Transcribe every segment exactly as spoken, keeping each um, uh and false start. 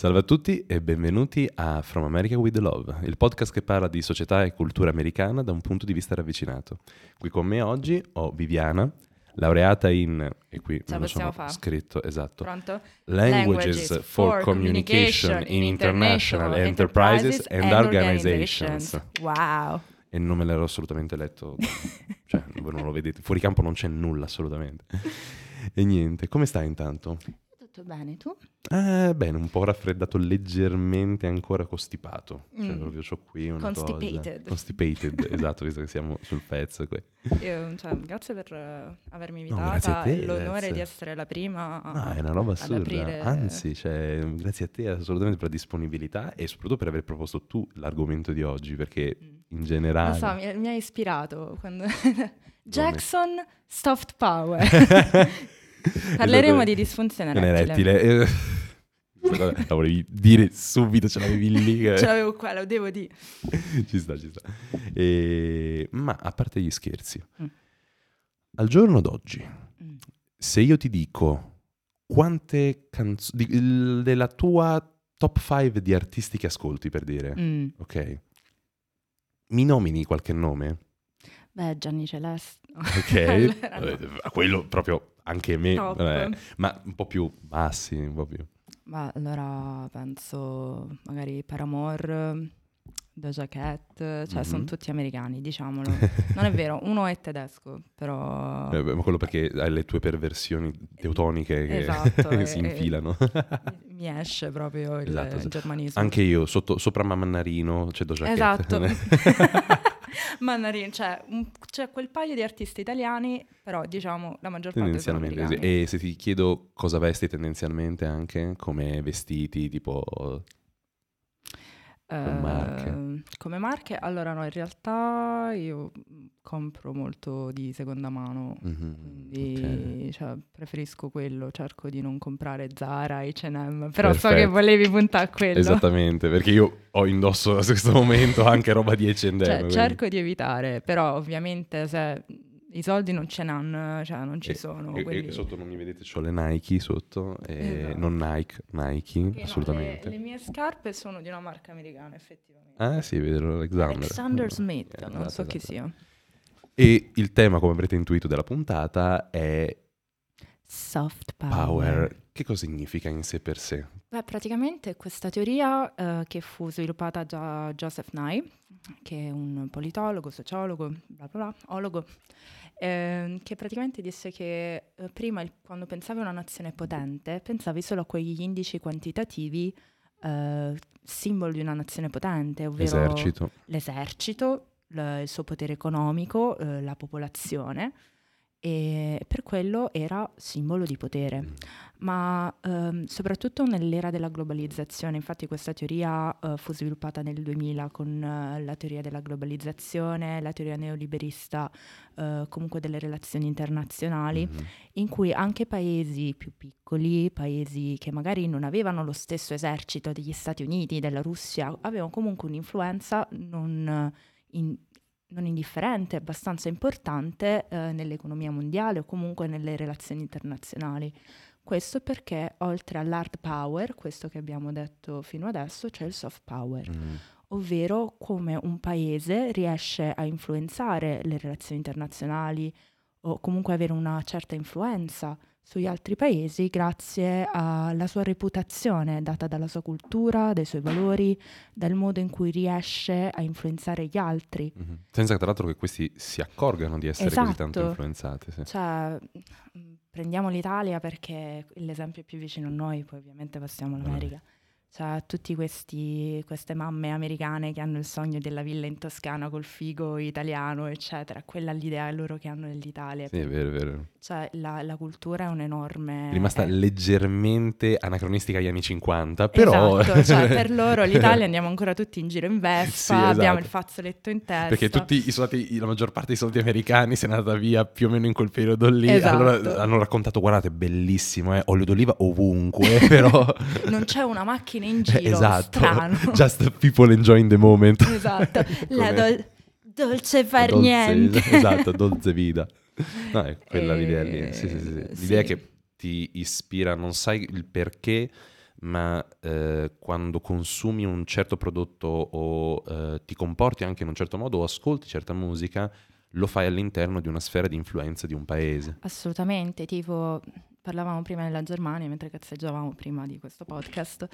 Salve a tutti e benvenuti a From America with Love, il podcast che parla di società e cultura americana da un punto di vista ravvicinato. Qui con me oggi ho Viviana, laureata in, e qui me lo sono scritto, esatto, Pronto? Languages for Communication in International Enterprises and Organizations. Wow! E non me l'ero assolutamente letto, cioè voi non lo vedete, fuori campo non c'è nulla assolutamente. E niente, come stai intanto? Tutto bene, tu? Eh, bene, un po' raffreddato, leggermente ancora costipato. Mm. Cioè proprio c'ho qui una Constipated. Cosa. Constipated, esatto, visto che siamo sul pezzo qui. Io, cioè, grazie per uh, avermi invitata, no, te, l'onore grazie. Di essere la prima a, no, è una roba assurda. Aprire... Anzi, cioè, grazie a te assolutamente per la disponibilità e soprattutto per aver proposto tu l'argomento di oggi, perché mm. in generale... Non so, mi, mi ha ispirato quando... Jackson, Come? Soft power. Parleremo di disfunzione erettile. erettile. La volevi dire subito, ce l'avevi lì. Che... Ce l'avevo qua, lo devo dire. Ci sta, ci sta. E... Ma a parte gli scherzi, mm. al giorno d'oggi, mm. se io ti dico quante canzoni di, della tua top cinque di artisti che ascolti, per dire, mm. ok, mi nomini qualche nome? Beh, Gianni Celeste. Ok, allora, no. Quello proprio anche me, vabbè, ma un po' più bassi, un po' più. Ma allora penso magari Paramore, Doja Cat, cioè mm-hmm. sono tutti americani, diciamolo. Non è vero, uno è tedesco, però... Eh, ma quello perché hai le tue perversioni teutoniche che esatto, si e, infilano. E... Mi esce proprio il, esatto, il germanismo. Anche io, sotto, sopra Mannarino c'è cioè Doja esatto. Cat. Esatto. Mannarino, cioè, un, cioè quel paio di artisti italiani, però diciamo la maggior parte sono americani. E se ti chiedo cosa vesti tendenzialmente anche, come vestiti, tipo uh, marche. Come marche? Allora no, in realtà io compro molto di seconda mano, mm-hmm, quindi okay. cioè, preferisco quello, cerco di non comprare Zara, acca e emme, però Perfetto. So che volevi puntare a quello. Esattamente, perché io ho indosso a questo momento anche roba di acca e emme. Cioè, cerco di evitare, però ovviamente se i soldi non ce n'hanno, cioè non ci e, sono. E, quelli... e sotto non mi vedete, c'ho le Nike sotto, e esatto. non Nike, Nike, okay, assolutamente. No, le, le mie scarpe sono di una marca americana, effettivamente. Ah sì, vedo Alexander. Alexander Smith, eh, non esatto, so esatto. chi sia. E il tema, come avrete intuito dalla puntata, è soft power. power. Che cosa significa in sé per sé? Beh, praticamente questa teoria uh, che fu sviluppata da Joseph Nye, che è un politologo, sociologo, bla bla bla, ologo, eh, che praticamente disse che eh, prima il, quando pensavi a una nazione potente, pensavi solo a quegli indici quantitativi eh, simbolo di una nazione potente, ovvero l'esercito, l'esercito l- il suo potere economico, eh, la popolazione, e per quello era simbolo di potere, mm. ma ehm, soprattutto nell'era della globalizzazione, infatti questa teoria eh, fu sviluppata nel duemila con eh, la teoria della globalizzazione, la teoria neoliberista eh, comunque delle relazioni internazionali, mm-hmm. in cui anche paesi più piccoli, paesi che magari non avevano lo stesso esercito degli Stati Uniti, della Russia, avevano comunque un'influenza non in, non indifferente, abbastanza importante eh, nell'economia mondiale o comunque nelle relazioni internazionali. Questo perché oltre all'hard power, questo che abbiamo detto fino adesso, c'è il soft power, mm. ovvero come un paese riesce a influenzare le relazioni internazionali o comunque avere una certa influenza sugli altri paesi grazie alla sua reputazione data dalla sua cultura, dai suoi valori, dal modo in cui riesce a influenzare gli altri. Mm-hmm. Senza tra l'altro che questi si accorgano di essere esatto. così tanto influenzati. Sì. Cioè, prendiamo l'Italia perché l'esempio è più vicino a noi, poi ovviamente passiamo all'America. Mm. Cioè, tutti questi queste mamme americane che hanno il sogno della villa in Toscana col figo italiano, eccetera, quella è l'idea loro che hanno dell'Italia. Sì, è vero, è vero. Cioè, la, la cultura è un enorme... È rimasta è... leggermente anacronistica agli anni cinquanta, però... Esatto, cioè, per loro l'Italia andiamo ancora tutti in giro in Vespa, sì, esatto. abbiamo il fazzoletto in testa. Perché tutti i soldati, la maggior parte dei soldati americani si è andata via più o meno in quel periodo lì, esatto. allora hanno raccontato, guardate, bellissimo, eh, olio d'oliva ovunque, però... Non c'è una macchina in giro, esatto. strano. Just people enjoying the moment. Esatto, la dol- dolce far dolce, niente. Esatto, dolce vita. No, è quella e... l'idea lì. Sì, sì, sì. L'idea sì. che ti ispira, non sai il perché, ma eh, quando consumi un certo prodotto o eh, ti comporti anche in un certo modo o ascolti certa musica, lo fai all'interno di una sfera di influenza di un paese. Assolutamente, tipo parlavamo prima della Germania mentre cazzeggiavamo prima di questo podcast,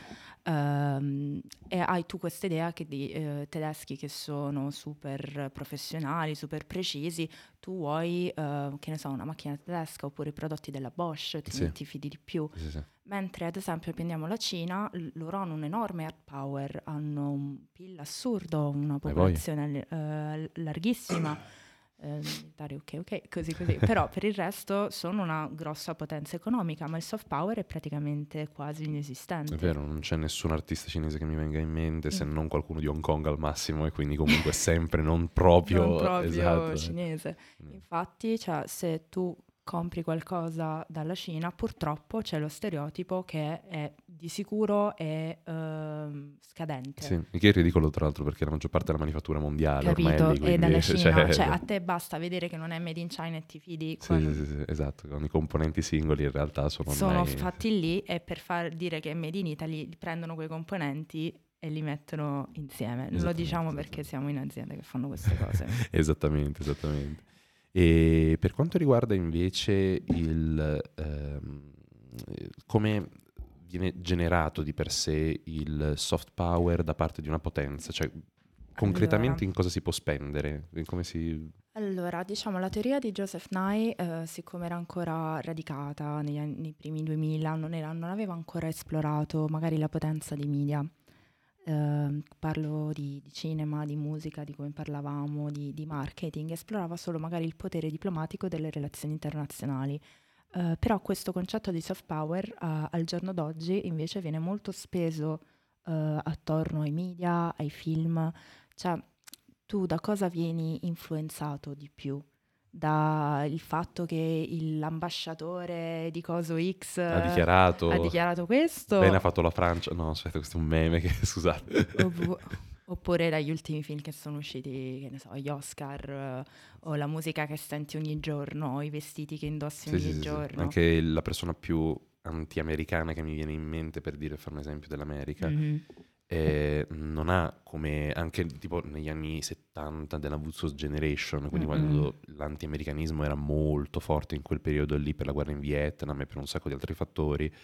um, e hai tu questa idea che di eh, tedeschi che sono super professionali, super precisi, tu vuoi eh, che ne so, una macchina tedesca oppure i prodotti della Bosch, ti, sì. ti fidi di più, sì, sì. Mentre ad esempio prendiamo la Cina, l- loro hanno un enorme hard power, hanno un P I L assurdo, una popolazione eh, larghissima. Eh, ok, ok, così così. Però per il resto sono una grossa potenza economica, ma il soft power è praticamente quasi inesistente. È vero, non c'è nessun artista cinese che mi venga in mente, mm. se non qualcuno di Hong Kong al massimo, e quindi comunque sempre non proprio, non proprio esatto. cinese. Mm. Infatti, cioè, se tu compri qualcosa dalla Cina, purtroppo c'è lo stereotipo che è di sicuro è uh, scadente. Sì, che è ridicolo tra l'altro, perché la maggior parte della manifattura mondiale, capito, ormai è lì, quindi, dalla Cina, cioè, cioè a te basta vedere che non è made in China e ti fidi. Sì, sì, sì, sì, esatto, con i componenti singoli in realtà sono, sono ormai... fatti lì, e per far dire che è made in Italy prendono quei componenti e li mettono insieme. Lo diciamo perché siamo in aziende che fanno queste cose. Esattamente, esattamente. E per quanto riguarda invece il ehm, come viene generato di per sé il soft power da parte di una potenza, cioè concretamente allora, in cosa si può spendere? Come si... Allora, diciamo, la teoria di Joseph Nye, eh, siccome era ancora radicata negli anni, nei primi duemila, non, era, non aveva ancora esplorato magari la potenza dei media. Uh, parlo di, di cinema, di musica, di come parlavamo, di, di marketing, esplorava solo magari il potere diplomatico delle relazioni internazionali. Uh, però questo concetto di soft power uh, al giorno d'oggi invece viene molto speso uh, attorno ai media, ai film. Cioè, tu da cosa vieni influenzato di più? Dal fatto che l'ambasciatore di coso X ha dichiarato, ha dichiarato questo, bene ha fatto la Francia, no aspetta, questo è un meme che, scusate, Ob- oppure dagli ultimi film che sono usciti, che ne so, gli Oscar, o la musica che senti ogni giorno, o i vestiti che indossi sì, ogni sì, giorno sì. Anche la persona più anti-americana che mi viene in mente, per dire, fare un esempio dell'America, mm-hmm. Eh, non ha come anche tipo negli anni settanta della Woodstock Generation, quindi mm-hmm. quando l'anti-americanismo era molto forte in quel periodo lì, per la guerra in Vietnam e per un sacco di altri fattori,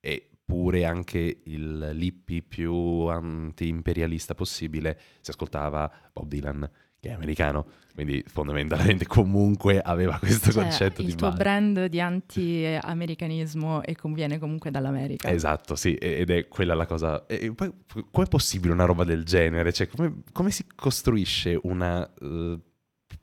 eppure anche il l'hippie più anti-imperialista possibile si ascoltava Bob Dylan, che è americano, quindi fondamentalmente comunque aveva questo cioè, concetto di... il tuo male. Brand di anti-americanismo e conviene comunque dall'America. Esatto, sì, ed è quella la cosa... E poi, com'è possibile una roba del genere? Cioè, come, come si costruisce una... Uh,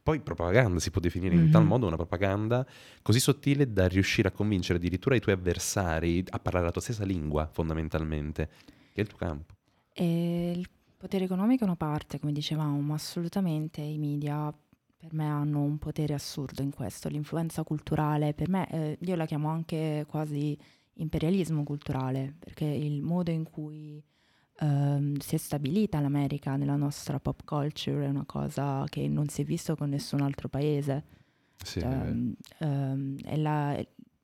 poi propaganda, si può definire mm-hmm. in tal modo una propaganda così sottile da riuscire a convincere addirittura i tuoi avversari a parlare la tua stessa lingua, fondamentalmente, che è il tuo campo. E il potere economico è una parte, come dicevamo, ma assolutamente i media per me hanno un potere assurdo in questo. L'influenza culturale, per me, eh, io la chiamo anche quasi imperialismo culturale, perché il modo in cui ehm, si è stabilita l'America nella nostra pop culture è una cosa che non si è visto con nessun altro paese. Sì, cioè, ehm, è la,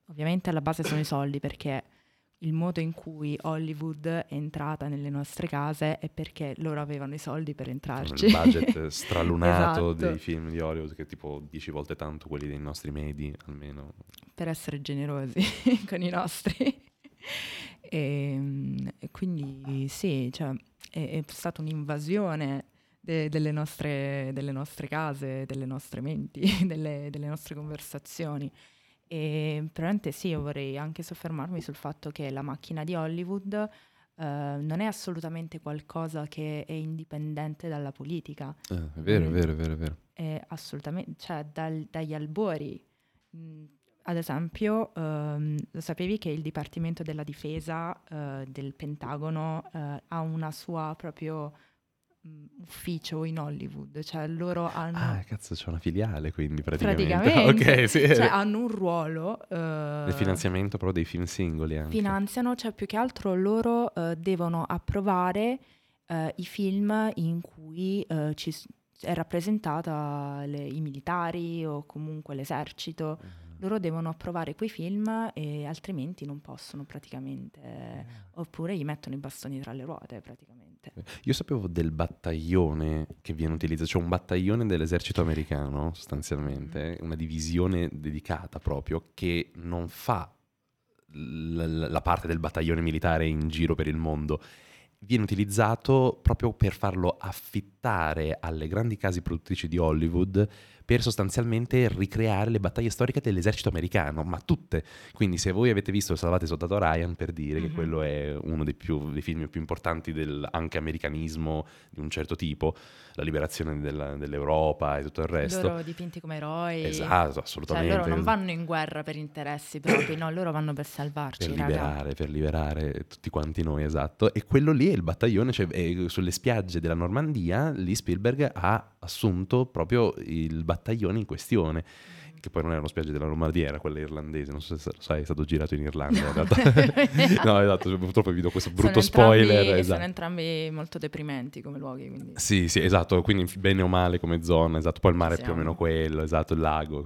ovviamente alla base sono i soldi, perché... il modo in cui Hollywood è entrata nelle nostre case è perché loro avevano i soldi per entrarci. Il budget stralunato esatto. dei film di Hollywood, che è tipo dieci volte tanto quelli dei nostri medi, almeno. Per essere generosi con i nostri. e, e quindi sì, cioè, è, è stata un'invasione de, delle, nostre, delle nostre case, delle nostre menti, delle, delle nostre conversazioni. E probabilmente sì, io vorrei anche soffermarmi sul fatto che la macchina di Hollywood eh, non è assolutamente qualcosa che è indipendente dalla politica. Eh, è vero, è vero, è vero, è vero. È assolutamente, cioè dal, dagli albori. Mh, ad esempio, ehm, lo sapevi che il Dipartimento della Difesa eh, del Pentagono eh, ha una sua proprio... ufficio in Hollywood, cioè loro hanno ah cazzo c'è una filiale, quindi praticamente, praticamente okay, sì. Cioè hanno un ruolo eh, il finanziamento però dei film singoli anche. Finanziano, cioè più che altro loro eh, devono approvare eh, i film in cui eh, ci è rappresentata le, i militari o comunque l'esercito, loro devono approvare quei film e altrimenti non possono praticamente, eh. oppure gli mettono i bastoni tra le ruote praticamente. Io sapevo del battaglione che viene utilizzato, cioè un battaglione dell'esercito americano sostanzialmente, mm. una divisione dedicata proprio che non fa l- la parte del battaglione militare in giro per il mondo. Viene utilizzato proprio per farlo affittare alle grandi case produttrici di Hollywood per sostanzialmente ricreare le battaglie storiche dell'esercito americano, ma tutte. Quindi se voi avete visto Salvate Soldato Ryan, per dire, mm-hmm. che quello è uno dei, più, dei film più importanti del anche americanismo di un certo tipo, la liberazione della, dell'Europa e tutto il resto. Loro dipinti come eroi. Esatto, assolutamente. Cioè, loro non vanno in guerra per interessi propri, no, loro vanno per salvarci. Per liberare, raga. per liberare tutti quanti noi, esatto. E quello lì il battaglione, cioè, sulle spiagge della Normandia, lì Spielberg ha assunto proprio il battaglione in questione, mm. che poi non era una spiaggia della Normandia, era quella irlandese, non so se lo sai, è stato girato in Irlanda in realtà. No, esatto, purtroppo vi do questo brutto sono spoiler. Entrambi, esatto. Sono entrambi molto deprimenti come luoghi. Quindi. Sì, sì, esatto, quindi bene o male come zona, esatto, poi il mare Siamo. è più o meno quello, esatto, il lago.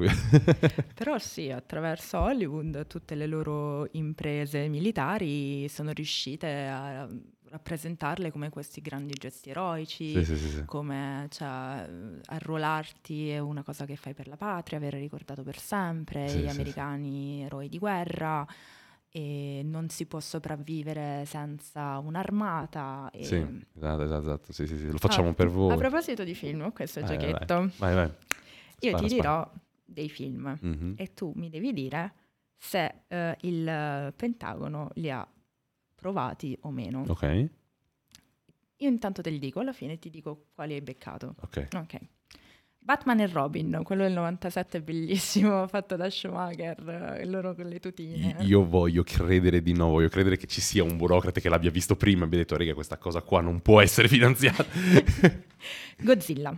Però sì, attraverso Hollywood tutte le loro imprese militari sono riuscite a rappresentarle come questi grandi gesti eroici, sì, sì, sì, sì. come cioè, arruolarti è una cosa che fai per la patria, avere ricordato per sempre sì, gli sì, americani sì. eroi di guerra, e non si può sopravvivere senza un'armata. E... Sì, esatto, esatto, sì, sì, sì. Lo facciamo ah, per voi. A proposito di film, questo è il giochetto. Vai, vai. vai, vai. Spara, Io ti dirò spara. dei film mm-hmm. e tu mi devi dire se eh, il Pentagono li ha provati o meno. Ok. Io intanto te li dico, alla fine ti dico quali hai beccato. Ok. okay. Batman e Robin, quello del novantasette è bellissimo, fatto da Schumacher, loro con le tutine. Io voglio credere di no, voglio credere che ci sia un burocrate che l'abbia visto prima e abbia detto, raga, questa cosa qua non può essere finanziata. Godzilla.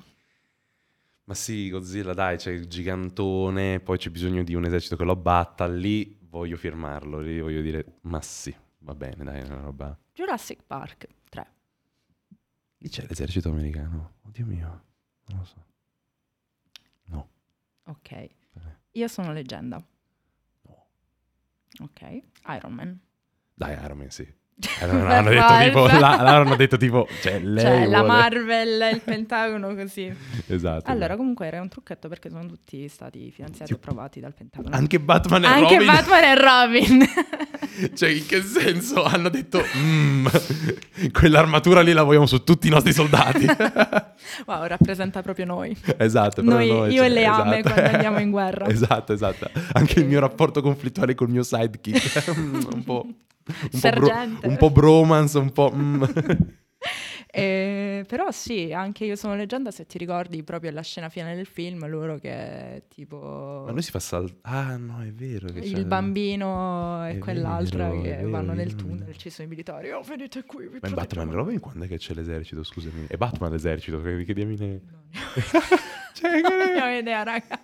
Ma sì, Godzilla, dai, c'è il gigantone, poi c'è bisogno di un esercito che lo abbatta, lì voglio firmarlo, lì voglio dire, ma sì. Va bene, dai, è una roba. Jurassic Park tre. Lì c'è l'esercito americano. Oddio mio, non lo so. No. Ok. Eh. Io sono leggenda. No. Ok. Iron Man. Dai, Iron Man, sì. Hanno, hanno, detto tipo, la, hanno detto tipo cioè, lei cioè vuole... la Marvel, il Pentagono, così esatto. Allora, comunque era un trucchetto perché sono tutti stati finanziati e approvati dal Pentagono. Anche Batman e anche Robin. Batman e Robin. Cioè, in che senso hanno detto mm, quell'armatura lì la vogliamo su tutti i nostri soldati. Wow, rappresenta proprio noi. Esatto, proprio noi, noi io cioè, e le esatto. ame quando andiamo in guerra. Esatto, esatto. Anche il mio rapporto conflittuale col mio sidekick un po' Un po, bro, un po' bromance, un po'... Mm. eh, però sì, anche Io sono leggenda, se ti ricordi proprio la scena finale del film, loro che tipo... Ma lui si fa saltare... Ah no, è vero. Che il bambino e quell'altra vero, che vero, vanno vero, nel tunnel, vero. Ci sono i militari, oh venite qui. Vi Ma in Batman Robin quando è che c'è l'esercito, scusami? È Batman l'esercito, che, che diamine... No, no. Cioè, non ne ho idea, raga.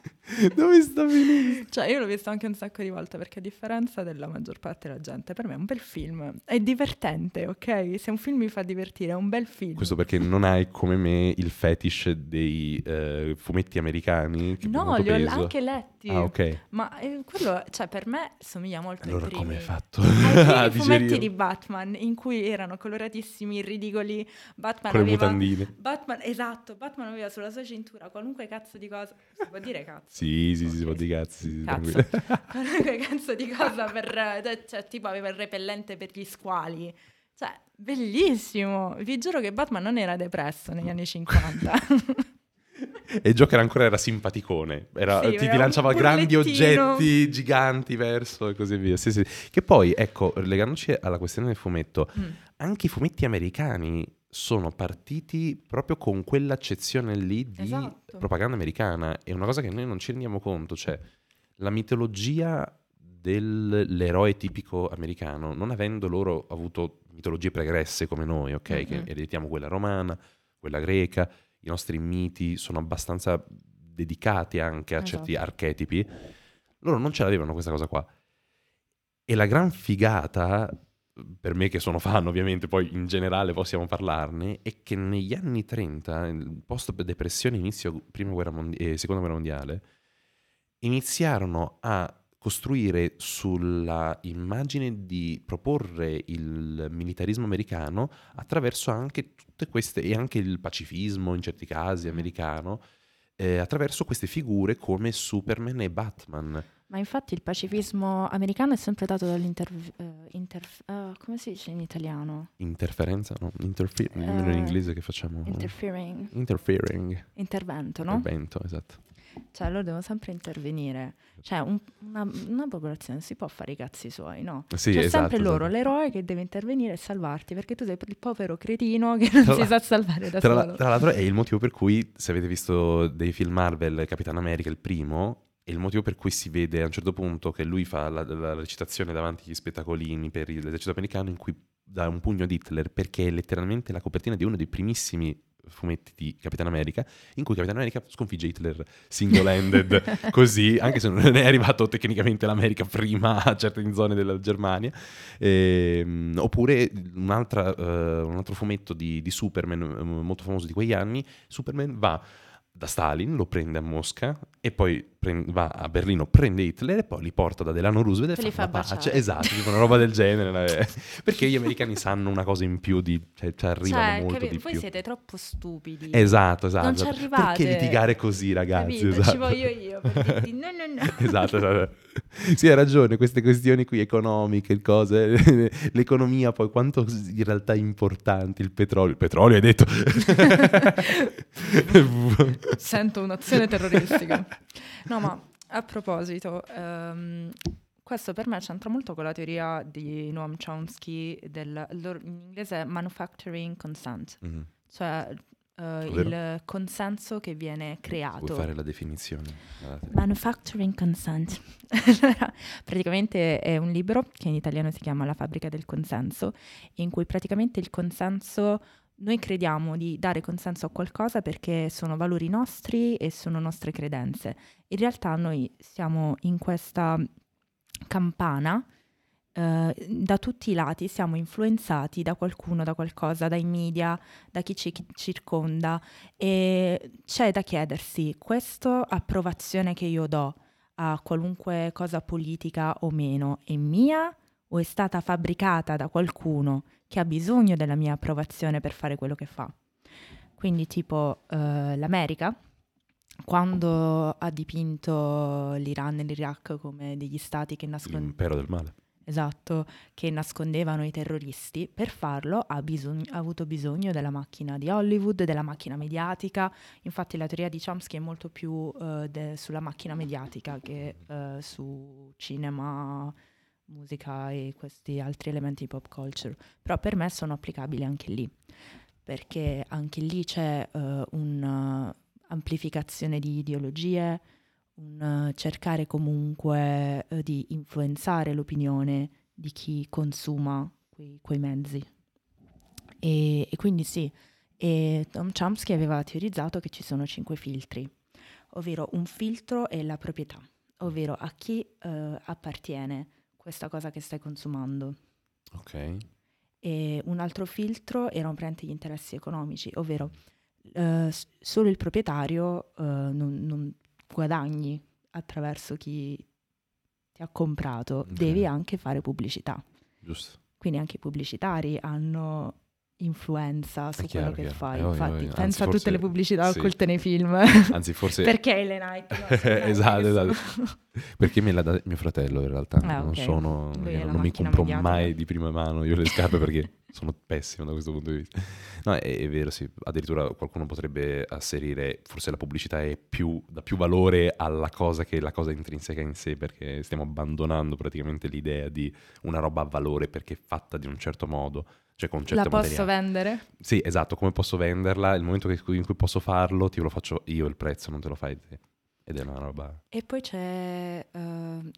Dove sta finendo? Cioè, io l'ho visto anche un sacco di volte, perché a differenza della maggior parte della gente, per me è un bel film. È divertente, ok? Se un film mi fa divertire, è un bel film. Questo perché non hai come me il fetish dei uh, fumetti americani. Che no, li ho peso. anche letti. Ah, ok. Ma eh, quello, cioè, per me somiglia molto allora ai primi. Allora, come hai fatto? Ai primi fumetti di Batman, in cui erano coloratissimi, ridicoli. Batman con aveva... le mutandine. Batman, esatto, Batman aveva sulla sua cintura qualunque cazzo di cosa. Si può dire cazzo? Sì, sì, okay. si può di cazzi. Cazzo. Qualunque cazzo di cosa per, cioè, tipo aveva il repellente per gli squali. Cioè, bellissimo. Vi giuro che Batman non era depresso negli anni cinquanta. E il Joker ancora era simpaticone, era, sì, ti, ti lanciava grandi oggetti giganti verso e così via. Sì, sì. Che poi, ecco, legandoci alla questione del fumetto, mm. anche i fumetti americani sono partiti proprio con quell'accezione lì di esatto. propaganda americana. È una cosa che noi non ci rendiamo conto, cioè la mitologia dell'eroe tipico americano, non avendo loro avuto mitologie pregresse come noi, ok? Mm-hmm. Che ereditiamo quella romana, quella greca, i nostri miti sono abbastanza dedicati anche a esatto. certi archetipi. Loro non ce l'avevano questa cosa qua. E la gran figata... per me che sono fan ovviamente, poi in generale possiamo parlarne, è che negli anni trenta, post depressione, inizio prima guerra mondi- eh, seconda guerra mondiale, iniziarono a costruire sulla immagine di proporre il militarismo americano attraverso anche tutte queste, e anche il pacifismo in certi casi americano, eh, attraverso queste figure come Superman e Batman. Ma infatti il pacifismo americano è sempre dato dall'inter... Uh, interf- uh, come si dice in italiano? Interferenza, no? Interfer- uh, in inglese che facciamo? Interfering. Interfering. Intervento, no? Intervento, esatto. Cioè loro devono sempre intervenire. Cioè un, una, una popolazione si può fare i cazzi suoi, no? Sì, cioè, esatto, sempre loro, esatto. L'eroe che deve intervenire e salvarti, perché tu sei il povero cretino che non tra si la... sa salvare da tra solo. La, tra l'altro è il motivo per cui, se avete visto dei film Marvel, Capitano America il primo... E il motivo per cui si vede a un certo punto che lui fa la, la recitazione davanti agli spettacolini per l'esercito americano in cui dà un pugno ad Hitler, perché è letteralmente la copertina di uno dei primissimi fumetti di Capitano America, in cui Capitano America sconfigge Hitler single-handed, così, anche se non è arrivato tecnicamente l'America prima a certe zone della Germania. Eh, oppure un'altra, uh, un altro fumetto di, di Superman molto famoso di quegli anni, Superman va da Stalin, lo prende a Mosca e poi prende, va a Berlino, prende Hitler e poi li porta da Delano Roosevelt e fa pace, esatto, tipo una roba del genere, perché gli americani sanno una cosa in più di, cioè ci arrivano, cioè, molto capi- di voi più. Siete troppo stupidi, esatto, esatto, non ci arrivate, perché litigare così, ragazzi, capito, esatto. Ci voglio io per dirti no no no esatto, esatto. Sì, hai ragione, queste questioni qui economiche, cose, l'economia, poi quanto in realtà è importante il petrolio, il petrolio hai detto sento un'azione terroristica. No, ma a proposito, um, questo per me c'entra molto con la teoria di Noam Chomsky del, in inglese, manufacturing consent, mm-hmm. cioè uh, il consenso che viene creato. Vuoi fare la definizione? Guardate. Manufacturing consent. Praticamente è un libro che in italiano si chiama La fabbrica del consenso, in cui praticamente il consenso... Noi crediamo di dare consenso a qualcosa perché sono valori nostri e sono nostre credenze. In realtà noi siamo in questa campana, eh, da tutti i lati siamo influenzati da qualcuno, da qualcosa, dai media, da chi ci circonda, e c'è da chiedersi: questa approvazione che io do a qualunque cosa politica o meno è mia o è stata fabbricata da qualcuno che ha bisogno della mia approvazione per fare quello che fa? Quindi tipo eh, l'America, quando ha dipinto l'Iran e l'Iraq come degli stati che nascondevano... L'impero del male. Esatto, che nascondevano i terroristi, per farlo ha, bisog- ha avuto bisogno della macchina di Hollywood, della macchina mediatica. Infatti la teoria di Chomsky è molto più eh, de- sulla macchina mediatica che eh, su cinema... musica e questi altri elementi di pop culture, però per me sono applicabili anche lì, perché anche lì c'è uh, un'amplificazione di ideologie, un uh, cercare comunque uh, di influenzare l'opinione di chi consuma quei, quei mezzi. E, e quindi sì, e Noam Chomsky aveva teorizzato che ci sono cinque filtri, ovvero un filtro è la proprietà, ovvero a chi uh, appartiene questa cosa che stai consumando. Ok. E un altro filtro era gli interessi economici, ovvero eh, solo il proprietario eh, non, non guadagni attraverso chi ti ha comprato, okay. Devi anche fare pubblicità. Giusto. Quindi anche i pubblicitari hanno influenza su chiaro, quello che chiaro. fai. Eh, Infatti, eh, pensa anzi, a tutte le pubblicità sì. occulte nei film. Anzi, forse perché Elena Knight? Esatto, esatto. Perché me l'ha dato mio fratello, in realtà. Ah, non okay. sono non, non mi compro mediata. mai di prima mano io le scarpe perché sono pessimo da questo punto di vista. No, è, è vero, sì. Addirittura qualcuno potrebbe asserire forse la pubblicità è più dà più valore alla cosa che la cosa intrinseca in sé, perché stiamo abbandonando praticamente l'idea di una roba a valore perché è fatta di un certo modo. Cioè con certa la posso materia. vendere? Sì, esatto, come posso venderla? Il momento che, in cui posso farlo, ti lo faccio io il prezzo, non te lo fai te. Ed è una roba... E poi c'è uh,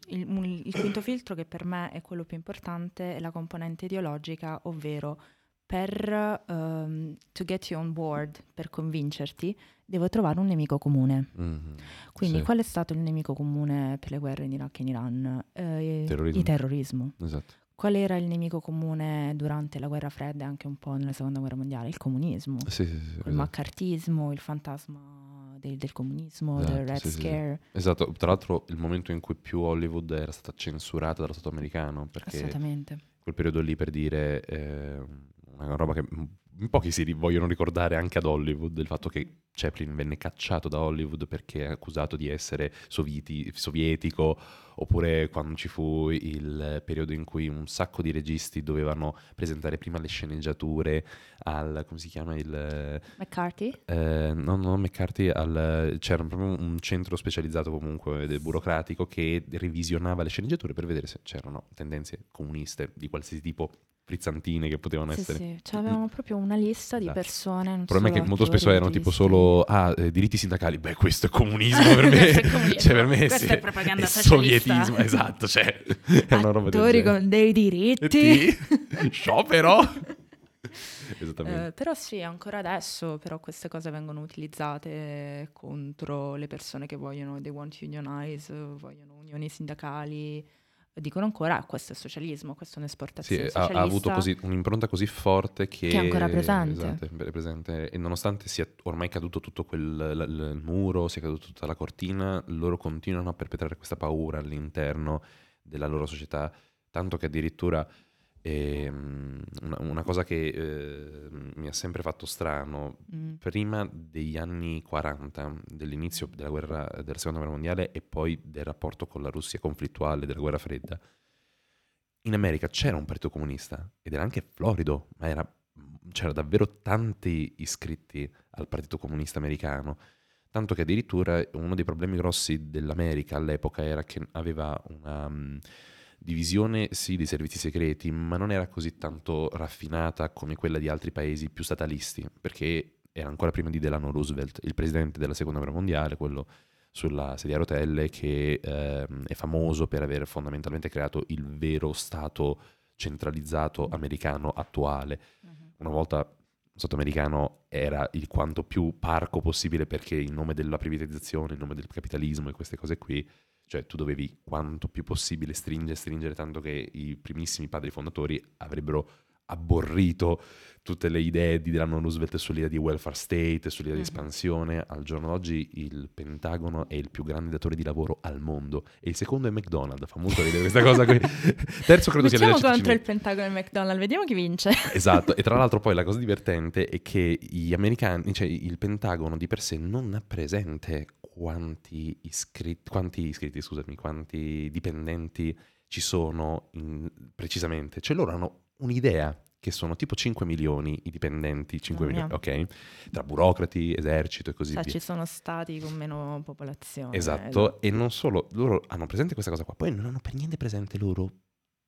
il, il quinto filtro, che per me è quello più importante, è la componente ideologica, ovvero per um, to get you on board, per convincerti, devo trovare un nemico comune. Mm-hmm. Quindi sì. Qual è stato il nemico comune per le guerre in Iraq e in Iran? Eh, terrorismo. Il terrorismo. Esatto. Qual era il nemico comune durante la guerra fredda e anche un po' nella seconda guerra mondiale? Il comunismo, sì, sì, sì, il esatto. maccartismo, il fantasma del, del comunismo, esatto, del Red sì, Scare. Sì, sì. Esatto, tra l'altro il momento in cui più Hollywood era stata censurata dallo Stato americano, perché assolutamente quel periodo lì, per dire, eh, una roba che pochi si vogliono ricordare anche ad Hollywood, del fatto che Chaplin venne cacciato da Hollywood perché è accusato di essere sovieti, sovietico, oppure quando ci fu il periodo in cui un sacco di registi dovevano presentare prima le sceneggiature al, come si chiama, il McCarthy? Eh, no, no, McCarthy, al, c'era proprio un centro specializzato comunque del burocratico che revisionava le sceneggiature per vedere se c'erano tendenze comuniste di qualsiasi tipo, frizzantine che potevano sì, essere. Sì, cioè, avevamo proprio una lista di persone. Il problema è che molto spesso erano tipo solo ah, eh, diritti sindacali, beh questo è comunismo per me, è comunismo. Cioè, per me è, è propaganda socialista. Sovietismo, esatto, cioè è una roba del con dei diritti. Sciopero. Esattamente. Eh, però sì, ancora adesso però queste cose vengono utilizzate contro le persone che vogliono, they want unionize, vogliono unioni sindacali. Dicono ancora, ah, questo è socialismo, questo è un'esportazione sì, socialista. Ha, ha avuto così, un'impronta così forte che, che è ancora presente. Esatto, è presente. E nonostante sia ormai caduto tutto quel l- l- il muro, sia caduta tutta la cortina, loro continuano a perpetrare questa paura all'interno della loro società, tanto che addirittura eh, una, una cosa che eh, mi ha sempre fatto strano, mm. prima degli anni quaranta, dell'inizio della guerra, della seconda guerra mondiale, e poi del rapporto con la Russia conflittuale, della guerra fredda, in America c'era un partito comunista ed era anche florido, ma era, c'era davvero tanti iscritti al partito comunista americano, tanto che addirittura uno dei problemi grossi dell'America all'epoca era che aveva una... Um, divisione sì dei servizi segreti, ma non era così tanto raffinata come quella di altri paesi più statalisti, perché era ancora prima di Delano Roosevelt, il presidente della seconda guerra mondiale, quello sulla sedia a rotelle, che eh, è famoso per aver fondamentalmente creato il vero stato centralizzato americano attuale. Una volta stato americano era il quanto più parco possibile, perché in nome della privatizzazione, in nome del capitalismo e queste cose qui, cioè tu dovevi quanto più possibile stringere, stringere, tanto che i primissimi padri fondatori avrebbero abborrito tutte le idee di Delano Roosevelt sull'idea di welfare state, sull'idea mm. di espansione. Al giorno d'oggi il Pentagono è il più grande datore di lavoro al mondo, e il secondo è McDonald's, fa molto ridere questa cosa qui. Terzo credo sia contro Cine... il Pentagono e McDonald's, vediamo chi vince. Esatto, e tra l'altro poi la cosa divertente è che gli americani, cioè il Pentagono di per sé non ha presente quanti iscritti, quanti iscritti, scusami, quanti dipendenti ci sono in... precisamente, cioè loro hanno un'idea che sono tipo cinque milioni i dipendenti, cinque milioni, ok? Tra burocrati, esercito e così cioè, via. Ci sono stati con meno popolazione. Esatto, eh. E non solo, loro hanno presente questa cosa qua, poi non hanno per niente presente loro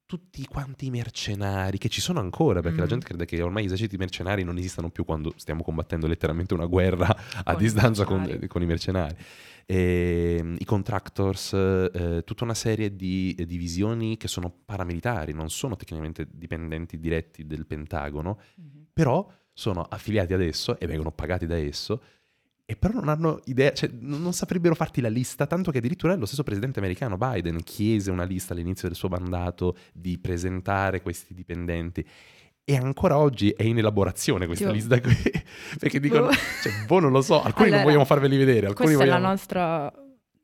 tutti quanti i mercenari che ci sono ancora, perché mm. la gente crede che ormai gli eserciti mercenari non esistano più, quando stiamo combattendo letteralmente una guerra a con distanza i con, con i mercenari. E, i contractors, eh, tutta una serie di eh, divisioni che sono paramilitari, non sono tecnicamente dipendenti diretti del Pentagono, mm-hmm. però sono affiliati ad esso e vengono pagati da esso, e però non hanno idea, cioè non, non saprebbero farti la lista, tanto che addirittura lo stesso presidente americano Biden chiese una lista all'inizio del suo mandato di presentare questi dipendenti. E ancora oggi è in elaborazione questa Dio. lista qui, perché dicono, boh. cioè, boh, non lo so, alcuni allora, non vogliamo farveli vedere. Alcuni questa vogliamo... è la nostra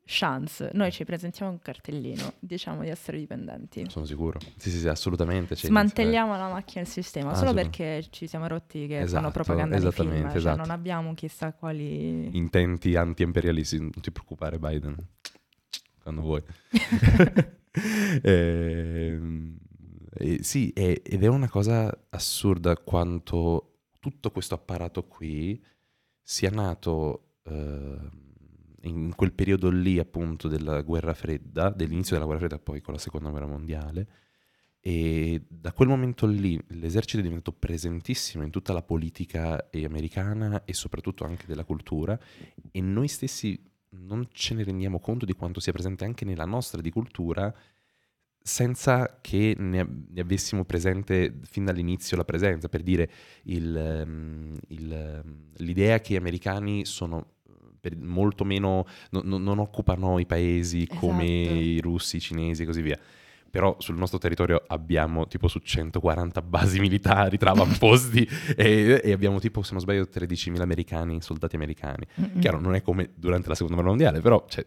chance, noi ci presentiamo un cartellino, diciamo di essere dipendenti. Sono sicuro, sì sì sì, assolutamente. Cioè, smantelliamo inizia... la macchina del sistema, ah, solo perché ci siamo rotti che esatto, fanno propaganda nei film, cioè esatto. non abbiamo chissà quali... intenti anti-imperialisti, non ti preoccupare Biden, quando vuoi. Ehm... Eh, sì, è, ed è una cosa assurda quanto tutto questo apparato qui sia nato eh, in quel periodo lì, appunto, della guerra fredda, dell'inizio della guerra fredda, poi con la seconda guerra mondiale, e da quel momento lì l'esercito è diventato presentissimo in tutta la politica americana e soprattutto anche della cultura, e noi stessi non ce ne rendiamo conto di quanto sia presente anche nella nostra di cultura, senza che ne, av- ne avessimo presente fin dall'inizio la presenza. Per dire, il, um, il, um, l'idea che gli americani sono per molto meno, no, no, non occupano i paesi esatto. come i russi, i cinesi e così via. però sul nostro territorio abbiamo tipo su centoquaranta basi militari tra avamposti e, e abbiamo tipo, se non sbaglio, tredicimila americani, soldati americani. Mm-hmm. Chiaro, non è come durante la seconda guerra mondiale, però cioè,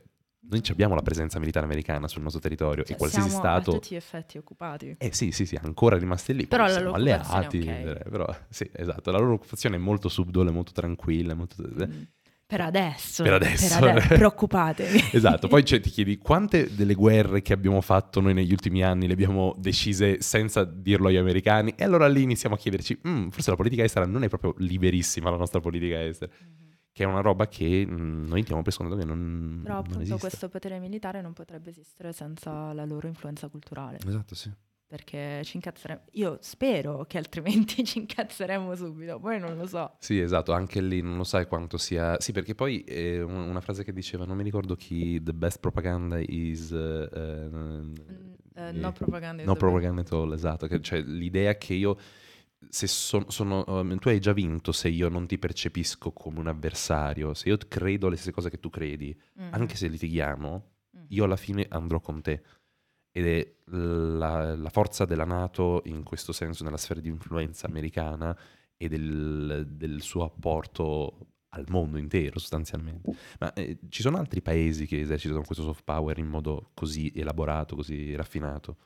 noi abbiamo la presenza militare americana sul nostro territorio, cioè, e qualsiasi siamo stato... siamo a tutti gli effetti occupati. Eh sì, sì, sì, ancora rimasti lì, però siamo alleati. Okay. Però, sì, esatto, la loro occupazione è molto subdola, molto tranquilla, molto... Mm. Per adesso, per adesso, per adesso preoccupatevi. Esatto, poi cioè, ti chiedi quante delle guerre che abbiamo fatto noi negli ultimi anni le abbiamo decise senza dirlo agli americani, e allora lì iniziamo a chiederci, forse la politica estera non è proprio liberissima, la nostra politica estera, mm-hmm. che è una roba che mh, noi diamo per scontato che non, però appunto non esiste. Questo potere militare non potrebbe esistere senza la loro influenza culturale. Esatto, sì. Perché ci incazzeremo, io spero che altrimenti ci incazzeremo subito, poi non lo so. Sì, esatto, anche lì non lo sai quanto sia... Sì, perché poi eh, una frase che diceva, non mi ricordo chi, the best propaganda is... Uh, uh, no propaganda. No propaganda at all, esatto. Che, cioè l'idea che io... Se son, sono, tu hai già vinto se io non ti percepisco come un avversario, se io credo alle stesse cose che tu credi, mm-hmm. anche se litighiamo, mm-hmm. io alla fine andrò con te. Ed è la, la forza della NATO in questo senso nella sfera di influenza americana e del, del suo apporto al mondo intero sostanzialmente. Ma eh, ci sono altri paesi che esercitano questo soft power in modo così elaborato, così raffinato?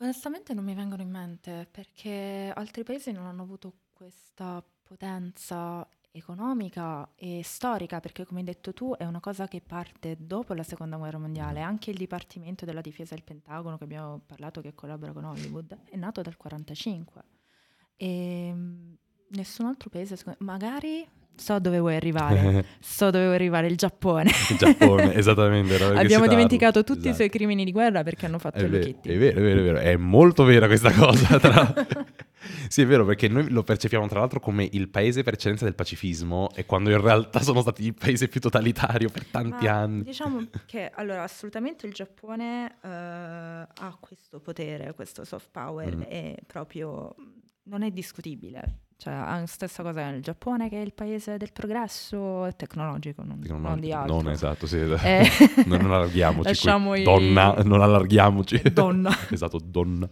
Onestamente non mi vengono in mente, perché altri paesi non hanno avuto questa potenza economica e storica, perché come hai detto tu è una cosa che parte dopo la seconda guerra mondiale. Anche il dipartimento della difesa del Pentagono, che abbiamo parlato, che collabora con Hollywood, è nato dal quarantacinque, e nessun altro paese, magari so dove vuoi arrivare so dove vuoi arrivare il Giappone il Giappone esattamente abbiamo dimenticato tutti esatto. i suoi crimini di guerra perché hanno fatto è vero, i è vero, è vero, è vero, è molto vera questa cosa tra Sì, è vero, perché noi lo percepiamo tra l'altro come il paese per eccellenza del pacifismo, e quando in realtà sono stati il paese più totalitario per tanti Ma, anni. Diciamo che allora assolutamente il Giappone uh, ha questo potere, questo soft power, mm. è proprio, non è discutibile. Cioè, stessa cosa nel Giappone, che è il paese del progresso tecnologico, non, tecnologico, non di altro. Non esatto, sì, esatto. Eh. Non allarghiamoci. Lasciamo i... Donna, non allarghiamoci. Donna. Esatto, donna.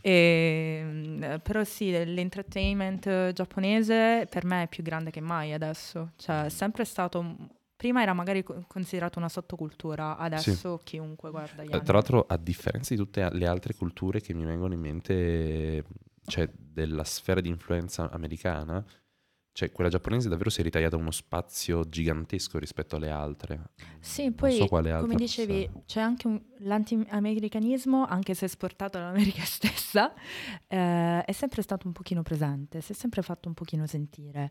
E, però sì, l'entertainment giapponese per me è più grande che mai adesso. Cioè, è sempre stato... Prima era magari considerato una sottocultura, adesso sì. Chiunque guarda gli anime. Tra l'altro, a differenza di tutte le altre culture che mi vengono in mente... cioè della sfera di influenza americana, cioè quella giapponese davvero si è ritagliata uno spazio gigantesco rispetto alle altre. Sì, non poi so come dicevi possa... c'è anche un, l'anti-americanismo, anche se esportato dall'America stessa, eh, è sempre stato un pochino presente, si è sempre fatto un pochino sentire,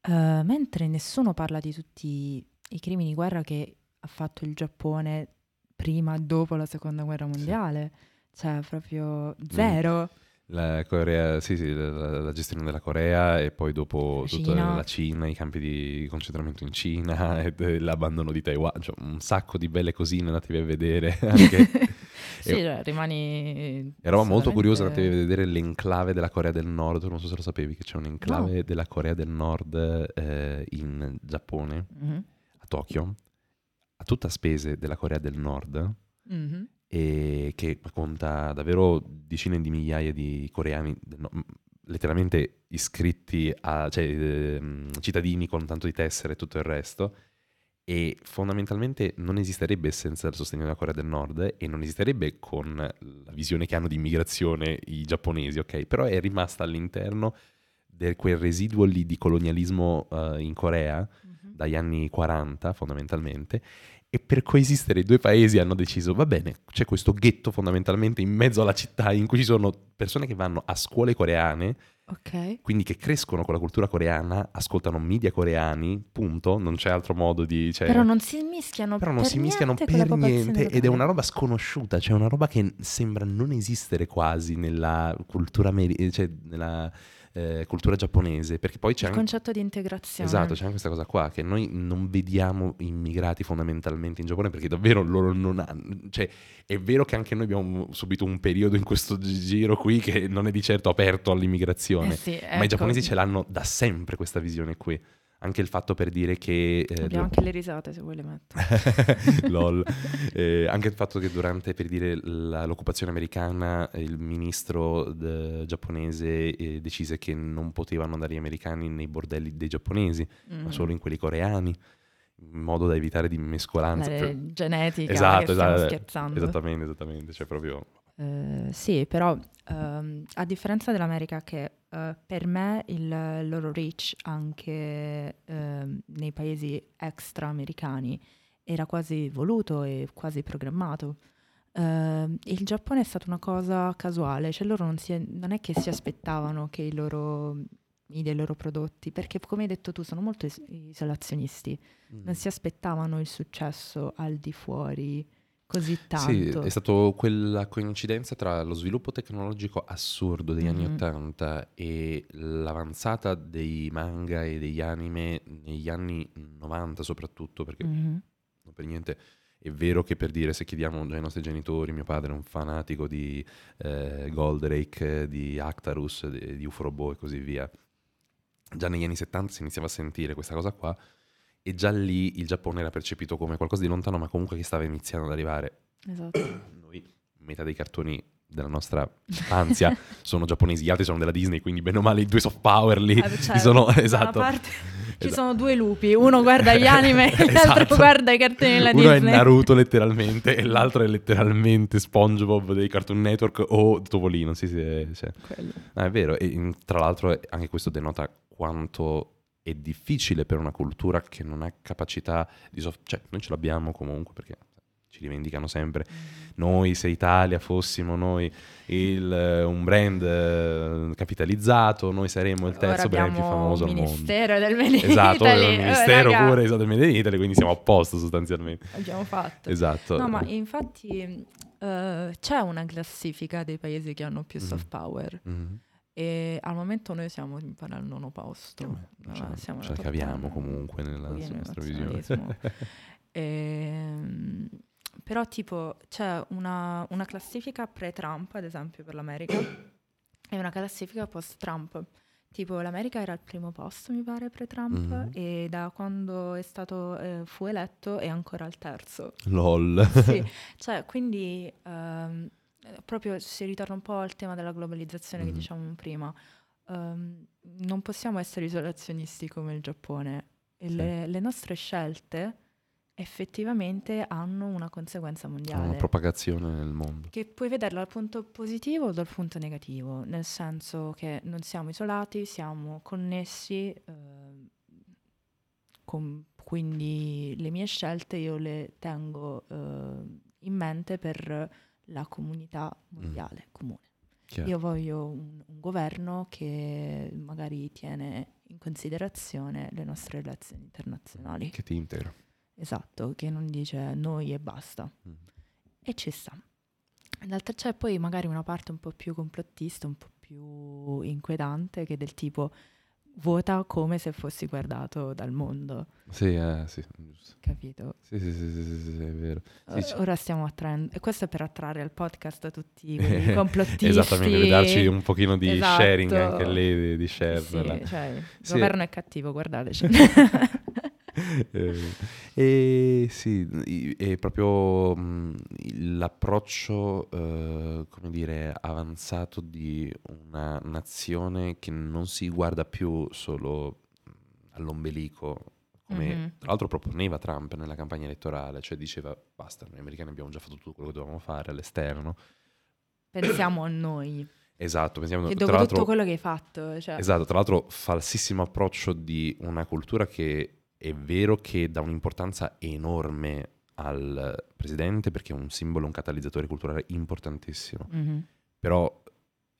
eh, mentre nessuno parla di tutti i crimini di guerra che ha fatto il Giappone prima e dopo la seconda guerra mondiale, sì. Cioè proprio zero. Mm. La Corea, sì, sì, la, la gestione della Corea, e poi dopo Cina. Tutta la Cina, i campi di concentramento in Cina, e, e l'abbandono di Taiwan, cioè un sacco di belle cosine, andatevi a vedere. Anche. Sì, e, cioè, rimani... Ero molto curiosa, andatevi a vedere l'enclave della Corea del Nord, non so se lo sapevi che c'è un enclave no. della Corea del Nord eh, in Giappone, mm-hmm. a Tokyo, a tutta spese della Corea del Nord. Mm-hmm. E che conta davvero decine di migliaia di coreani, no, letteralmente iscritti a, cioè, eh, cittadini con tanto di tessere e tutto il resto, e fondamentalmente non esisterebbe senza il sostegno della Corea del Nord, e non esisterebbe con la visione che hanno di immigrazione i giapponesi, ok? Però è rimasta all'interno di quel residuo lì di colonialismo uh, in Corea, mm-hmm. dagli anni quaranta fondamentalmente. E per coesistere i due paesi hanno deciso, va bene, c'è questo ghetto fondamentalmente in mezzo alla città in cui ci sono persone che vanno a scuole coreane, okay. quindi che crescono con la cultura coreana, ascoltano media coreani, punto, non c'è altro modo di... Cioè, però non si mischiano però non per si mischiano niente, per niente ed è una roba sconosciuta, cioè una roba che sembra non esistere quasi nella cultura... Meri- cioè nella... Eh, cultura giapponese, perché poi c'è il anche... concetto di integrazione. Esatto, c'è anche questa cosa qua che noi non vediamo immigrati fondamentalmente in Giappone, perché davvero loro non hanno, cioè è vero che anche noi abbiamo subito un periodo in questo giro qui che non è di certo aperto all'immigrazione, eh sì, ecco. Ma i giapponesi ce l'hanno da sempre questa visione qui. anche il fatto per dire che... Eh, abbiamo anche le risate, se vuoi le metto. Lol. Eh, anche il fatto che durante, per dire, la, l'occupazione americana, il ministro de, giapponese eh, decise che non potevano andare gli americani nei bordelli dei giapponesi, mm-hmm. ma solo in quelli coreani, in modo da evitare di mescolanza. La cioè... genetica, esatto, che esatto, stiamo scherzando. Esattamente, esattamente, cioè proprio... Uh, sì, però uh, a differenza dell'America che uh, per me il loro reach anche uh, nei paesi extra-americani era quasi voluto e quasi programmato, uh, il Giappone è stata una cosa casuale, cioè loro non, si è, non è che si aspettavano che i loro, i dei loro prodotti, perché come hai detto tu sono molto is- isolazionisti, mm. non si aspettavano il successo al di fuori così tanto. Sì, è stato quella coincidenza tra lo sviluppo tecnologico assurdo degli mm-hmm. anni ottanta e l'avanzata dei manga e degli anime negli anni novanta soprattutto, perché mm-hmm. non per niente è vero che, per dire, se chiediamo ai nostri genitori, mio padre è un fanatico di eh, Goldrake, di Actarus, di, di Uforobo e così via, già negli anni settanta si iniziava a sentire questa cosa qua. E già lì il Giappone era percepito come qualcosa di lontano, ma comunque che stava iniziando ad arrivare. Esatto. Noi, metà dei cartoni della nostra infanzia sono giapponesi, gli altri sono della Disney, quindi bene o male i due soft power lì. Ah, cioè, sono, esatto. Parte, ci esatto. sono due lupi, uno guarda gli anime e esatto. l'altro guarda i cartoni della uno Disney. Uno è Naruto letteralmente e l'altro è letteralmente SpongeBob dei Cartoon Network o Topolino. Sì, sì, cioè. Ah, è vero, e tra l'altro anche questo denota quanto... è difficile per una cultura che non ha capacità di soft... cioè noi ce l'abbiamo comunque perché ci rivendicano sempre noi, se Italia fossimo noi il, un brand capitalizzato, noi saremmo il terzo brand più famoso al mondo. Ministero del Made in Italy. Esatto, il ministero oh, pure del Made in Italy, quindi siamo a posto sostanzialmente. Abbiamo fatto. Esatto. No, ma infatti uh, c'è una classifica dei paesi che hanno più mm. soft power. Mm. E al momento noi siamo in al nono posto, no, cioè, siamo ce la caviamo comunque nella nostra visione. E, però tipo c'è una, una classifica pre-Trump ad esempio per l'America e una classifica post-Trump. Tipo l'America era al primo posto mi pare pre-Trump mm-hmm. e da quando è stato eh, fu eletto è ancora al terzo. Lol. Sì, cioè quindi... Um, proprio si ritorna un po' al tema della globalizzazione mm-hmm. che dicevamo prima. Um, non possiamo essere isolazionisti come il Giappone e sì. le, le nostre scelte effettivamente hanno una conseguenza mondiale, una propagazione nel mondo che puoi vederla dal punto positivo o dal punto negativo, nel senso che non siamo isolati, siamo connessi, eh, con, quindi le mie scelte io le tengo eh, in mente per la comunità mondiale mm. comune. Chiaro. Io voglio un, un governo che magari tiene in considerazione le nostre relazioni internazionali. Che ti integra. Esatto, che non dice noi e basta. Mm. E ci sta. D'altra c'è poi magari una parte un po' più complottista, un po' più inquietante, che è del tipo vota come se fossi guardato dal mondo. Sì, eh, sì, giusto. Capito? Sì, sì, sì, sì, sì, sì, è vero. Sì, c- Ora stiamo attraendo, e questo è per attrarre al podcast tutti i complottisti. Esattamente, per darci un pochino di esatto. sharing anche lei, di share. Sì, cioè, il sì. governo è cattivo, guardateci. eh, eh, sì, è proprio mh, l'approccio, eh, come dire, avanzato di una nazione che non si guarda più solo all'ombelico, come mm-hmm. tra l'altro proponeva Trump nella campagna elettorale, cioè diceva basta, noi americani abbiamo già fatto tutto quello che dovevamo fare all'esterno. Pensiamo a noi. Esatto, pensiamo, e dopo tra tutto quello che hai fatto. Cioè. Esatto, tra l'altro falsissimo approccio di una cultura che è vero che dà un'importanza enorme al presidente perché è un simbolo, un catalizzatore culturale importantissimo, mm-hmm. però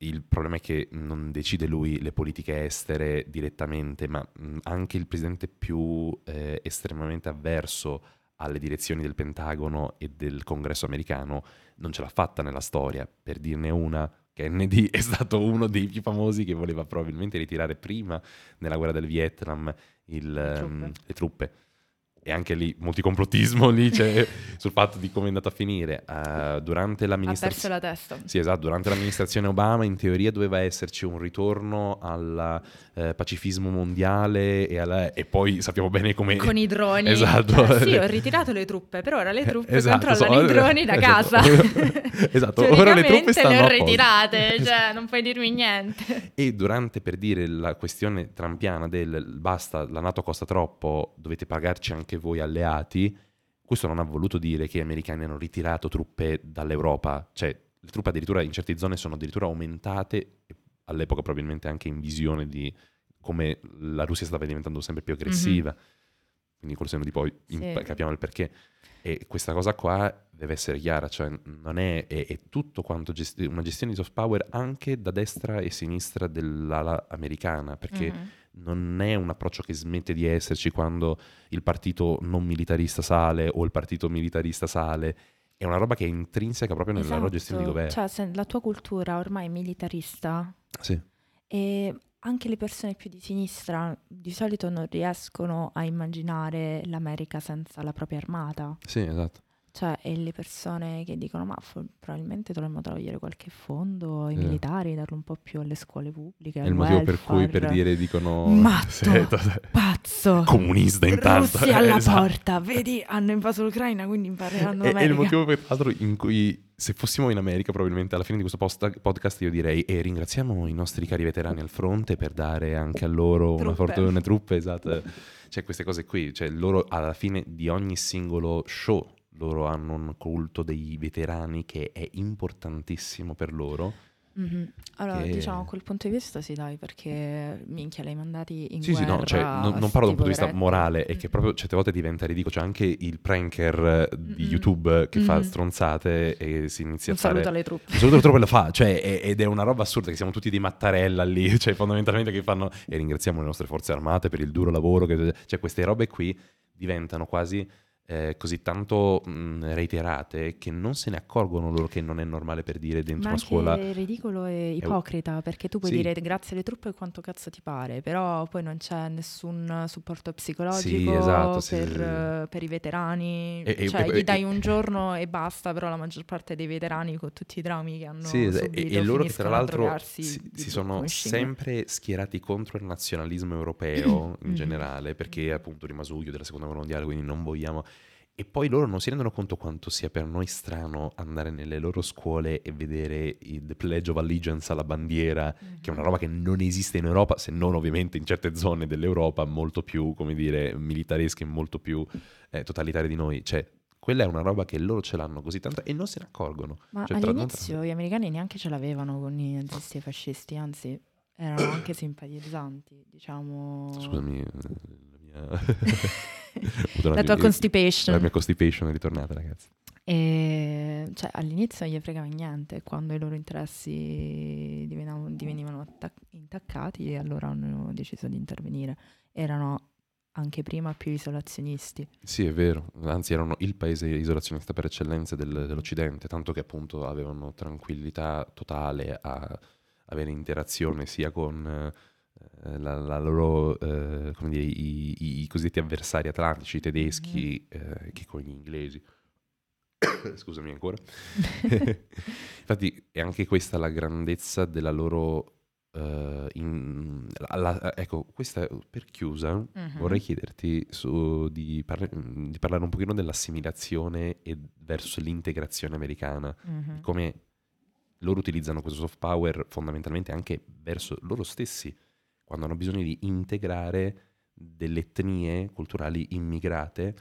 il problema è che non decide lui le politiche estere direttamente, ma anche il presidente più eh, estremamente avverso alle direzioni del Pentagono e del Congresso americano non ce l'ha fatta nella storia, per dirne una. Kennedy è stato uno dei più famosi che voleva probabilmente ritirare prima nella guerra del Vietnam il, le, truppe. Um, le truppe E anche lì, multicomplottismo lì c'è sul fatto di come è andata a finire. Uh, durante l'amministrazione... Ha perso la testa. Sì, esatto. Durante l'amministrazione Obama, in teoria, doveva esserci un ritorno al eh, pacifismo mondiale e, alla... e poi sappiamo bene come... Con i droni. Esatto. Eh, sì, ho ritirato le truppe, per ora le truppe esatto, controllano so, i droni da esatto. casa. Esatto. Ora le truppe stanno le ho ritirate, cioè esatto. non puoi dirmi niente. E durante, per dire, la questione trampiana del basta, la NATO costa troppo, dovete pagarci anche voi alleati, questo non ha voluto dire che gli americani hanno ritirato truppe dall'Europa, cioè le truppe addirittura in certe zone sono addirittura aumentate, all'epoca probabilmente anche in visione di come la Russia stava diventando sempre più aggressiva, mm-hmm. quindi col senno di poi sì. imp- capiamo il perché. E questa cosa qua deve essere chiara, cioè non è, è, è tutto quanto gesti- una gestione di soft power anche da destra e sinistra dell'ala americana, perché mm-hmm. non è un approccio che smette di esserci quando il partito non militarista sale o il partito militarista sale, è una roba che è intrinseca proprio nella esatto. loro gestione di governo. Cioè, se la tua cultura ormai è militarista sì. e anche le persone più di sinistra di solito non riescono a immaginare l'America senza la propria armata. Sì, esatto. Cioè, e le persone che dicono ma for- probabilmente dovremmo togliere qualche fondo ai eh. militari, darlo un po' più alle scuole pubbliche. È il motivo welfare. Per cui, per dire, dicono matto, se, to- pazzo, comunista intanto. Russia alla esatto. porta, vedi, hanno invaso l'Ucraina, quindi impareranno l'America. È il motivo per l'altro in cui, se fossimo in America, probabilmente alla fine di questo post- podcast io direi e eh, ringraziamo i nostri cari veterani al fronte per dare anche a loro truppe. Una fortuna truppe, esatto. Cioè queste cose qui, cioè loro alla fine di ogni singolo show loro hanno un culto dei veterani che è importantissimo per loro. Mm-hmm. Allora, che... diciamo, a quel punto di vista sì, dai, perché minchia, li hai mandati in sì, guerra. Sì, sì, no, cioè, non, non parlo da un punto di vista morale, mm-hmm. è che proprio certe volte diventa ridicolo. Cioè, anche il pranker di mm-hmm. YouTube che mm-hmm. fa stronzate e si inizia un a fare... saluto alle truppe. Un saluto alle truppe lo fa, cioè, è, ed è una roba assurda, che siamo tutti di mattarella lì, cioè, fondamentalmente che fanno... E ringraziamo le nostre forze armate per il duro lavoro, che... cioè, queste robe qui diventano quasi... Eh, così tanto mh, reiterate che non se ne accorgono loro che non è normale, per dire, dentro una scuola. Ma è ridicolo e ipocrita, perché tu puoi sì. dire grazie alle truppe quanto cazzo ti pare, però poi non c'è nessun supporto psicologico sì, esatto, sì, per, sì, sì. per i veterani, e, cioè e, gli dai e, un giorno e basta, però la maggior parte dei veterani con tutti i drammi che hanno sì, subito e, e loro che tra l'altro si, si sono sempre schierati contro il nazionalismo europeo in generale, perché appunto rimasuglio della seconda guerra mondiale, quindi non vogliamo. E poi loro non si rendono conto quanto sia per noi strano andare nelle loro scuole e vedere il The Pledge of Allegiance alla bandiera, mm-hmm. che è una roba che non esiste in Europa, se non ovviamente in certe zone dell'Europa molto più, come dire, militaresche, molto più eh, totalitarie di noi. Cioè, quella è una roba che loro ce l'hanno così tanto e non se ne accorgono. Ma cioè, all'inizio tra... gli americani neanche ce l'avevano con i nazisti e i fascisti, anzi erano anche simpatizzanti, diciamo... Scusami, la mia... la mia, tua constipation la mia constipation è ritornata, ragazzi. E, cioè, all'inizio non gli fregava niente, quando i loro interessi divenavano, divenivano attac- intaccati, e allora hanno deciso di intervenire. Erano anche prima più isolazionisti. Sì, è vero, anzi erano il paese isolazionista per eccellenza del, dell'Occidente, tanto che appunto avevano tranquillità totale a avere interazione sia con La, la loro, eh, come dire, i, i, i cosiddetti avversari atlantici, i tedeschi, mm. eh, che con gli inglesi. Scusami ancora. Infatti è anche questa la grandezza della loro... Uh, in, la, la, ecco, questa per chiusa uh-huh. vorrei chiederti su, di, parla- di parlare un pochino dell'assimilazione e verso l'integrazione americana, uh-huh. come loro utilizzano questo soft power fondamentalmente anche verso loro stessi, quando hanno bisogno di integrare delle etnie culturali immigrate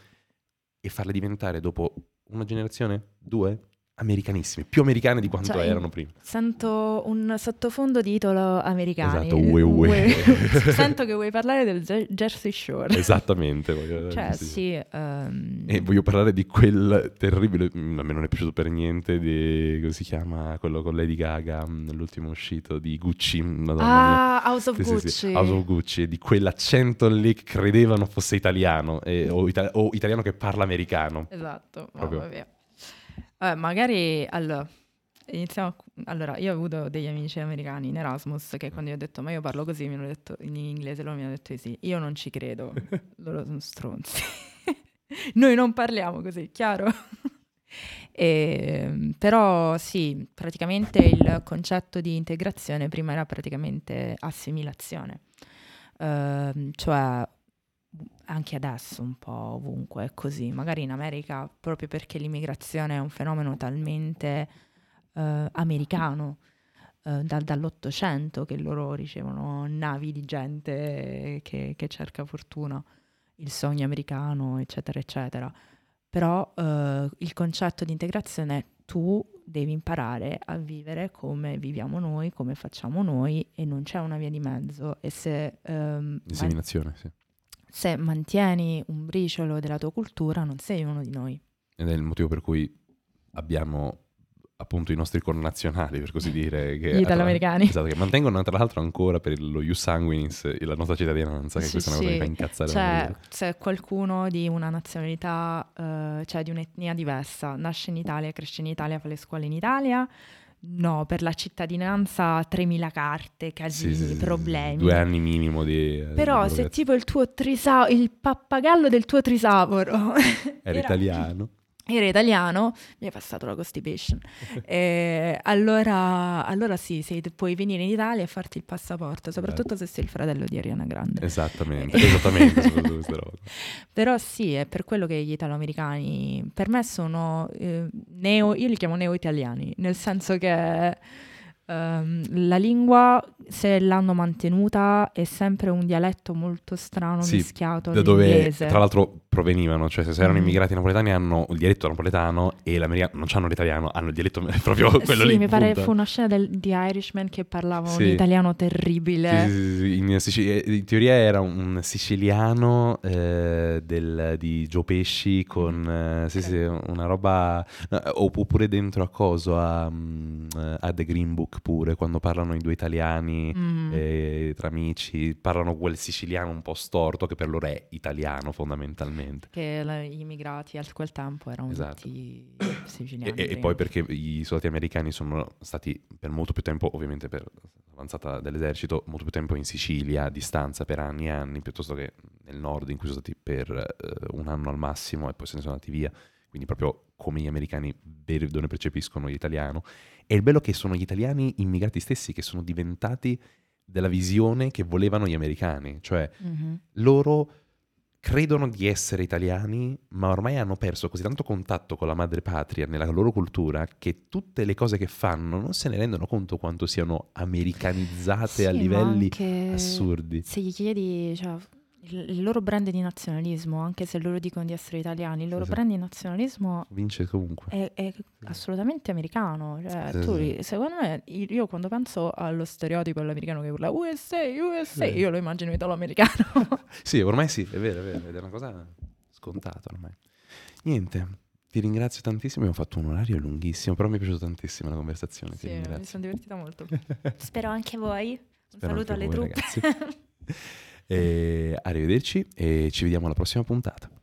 e farle diventare dopo una generazione, due, americanissime, più americane di quanto cioè, erano prima. Sento un sottofondo di italo americani. Esatto, ue ue. Sento che vuoi parlare del Jersey Shore. Esattamente. Voglio cioè, sì. sì um... E voglio parlare di quel terribile, a me non è piaciuto per niente, di, come si chiama, quello con Lady Gaga, l'ultimo uscito di Gucci. Madonna ah, mia. House of sì, Gucci. Sì, sì. House of Gucci, di quell'accento lì che credevano fosse italiano, eh, o, itali- o italiano che parla americano. Esatto, proprio. Vabbè. Eh, magari allora, iniziamo, allora io ho avuto degli amici americani in Erasmus che quando io ho detto ma io parlo così, mi hanno detto in inglese, loro mi hanno detto sì, io non ci credo, loro sono stronzi. Noi non parliamo così, chiaro? E, però sì, praticamente il concetto di integrazione prima era praticamente assimilazione, uh, cioè anche adesso un po' ovunque è così, magari in America proprio perché l'immigrazione è un fenomeno talmente uh, americano uh, da, dall'Ottocento che loro ricevono navi di gente che, che cerca fortuna, il sogno americano eccetera eccetera. Però eh, il concetto di integrazione è tu devi imparare a vivere come viviamo noi, come facciamo noi, e non c'è una via di mezzo. E se, ehm, Disseminazione, man- sì. se mantieni un briciolo della tua cultura non sei uno di noi. Ed è il motivo per cui abbiamo appunto i nostri connazionali, per così dire, che gli italoamericani, tra... esatto, che mantengono tra l'altro ancora per lo ius sanguinis la nostra cittadinanza, che sì, questa sì. è una cosa che fa incazzare. Cioè, se qualcuno di una nazionalità, uh, cioè di un'etnia diversa, nasce in Italia, cresce in Italia, fa le scuole in Italia, no, per la cittadinanza tremila carte, casini, sì, sì, problemi. Due anni minimo di... Però di se tipo il tuo trisavolo, il pappagallo del tuo trisavolo era italiano. Era italiano, mi è passato la constipation. eh, allora, allora sì, se puoi venire in Italia e farti il passaporto, soprattutto se sei il fratello di Ariana Grande. Esattamente, esattamente. Soprattutto questa roba. Però sì, è per quello che gli italoamericani per me sono eh, neo, io li chiamo neo-italiani, nel senso che Um, la lingua, se l'hanno mantenuta, è sempre un dialetto molto strano, sì, mischiato da all'inglese. Dove tra l'altro provenivano, cioè se erano immigrati napoletani hanno il dialetto napoletano e l'americano non hanno l'italiano, hanno il dialetto proprio quello sì, lì. Sì, mi pare punta. Fu una scena del, di Irishman che parlavano sì. un italiano terribile. Sì, sì, sì, in, Sicilia, in teoria era un siciliano eh, del, di Gio Pesci con eh, sì, sì, una roba no, oppure dentro a coso a, a The Green Book. Pure quando parlano i due italiani mm. eh, tra amici parlano quel siciliano un po' storto che per loro è italiano fondamentalmente, che la, gli immigrati al quel tempo erano esatto. tutti siciliani e, e poi perché gli soldati americani sono stati per molto più tempo, ovviamente per l'avanzata dell'esercito, molto più tempo in Sicilia a distanza per anni e anni, piuttosto che nel nord in cui sono stati per uh, un anno al massimo e poi se ne sono andati via. Quindi proprio come gli americani vedono e percepiscono l'italiano. E il bello che sono gli italiani immigrati stessi che sono diventati della visione che volevano gli americani. Cioè mm-hmm. loro credono di essere italiani, ma ormai hanno perso così tanto contatto con la madre patria nella loro cultura che tutte le cose che fanno non se ne rendono conto quanto siano americanizzate sì, a livelli assurdi. Se gli chiedi... Cioè... il loro brand di nazionalismo, anche se loro dicono di essere italiani, il loro esatto. brand di nazionalismo vince comunque, è, è assolutamente americano, cioè, esatto. tu, secondo me, io quando penso allo stereotipo all'americano che urla U S A, U S A, sì. io lo immagino italo-americano. Sì, ormai sì, è vero, è vero, ed è una cosa scontata ormai. Niente, ti ringrazio tantissimo, abbiamo fatto un orario lunghissimo, però mi è piaciuta tantissimo la conversazione, sì, ti ringrazio. Mi sono divertita molto. Spero anche voi, un Spero saluto alle voi, truppe. E arrivederci e ci vediamo alla prossima puntata.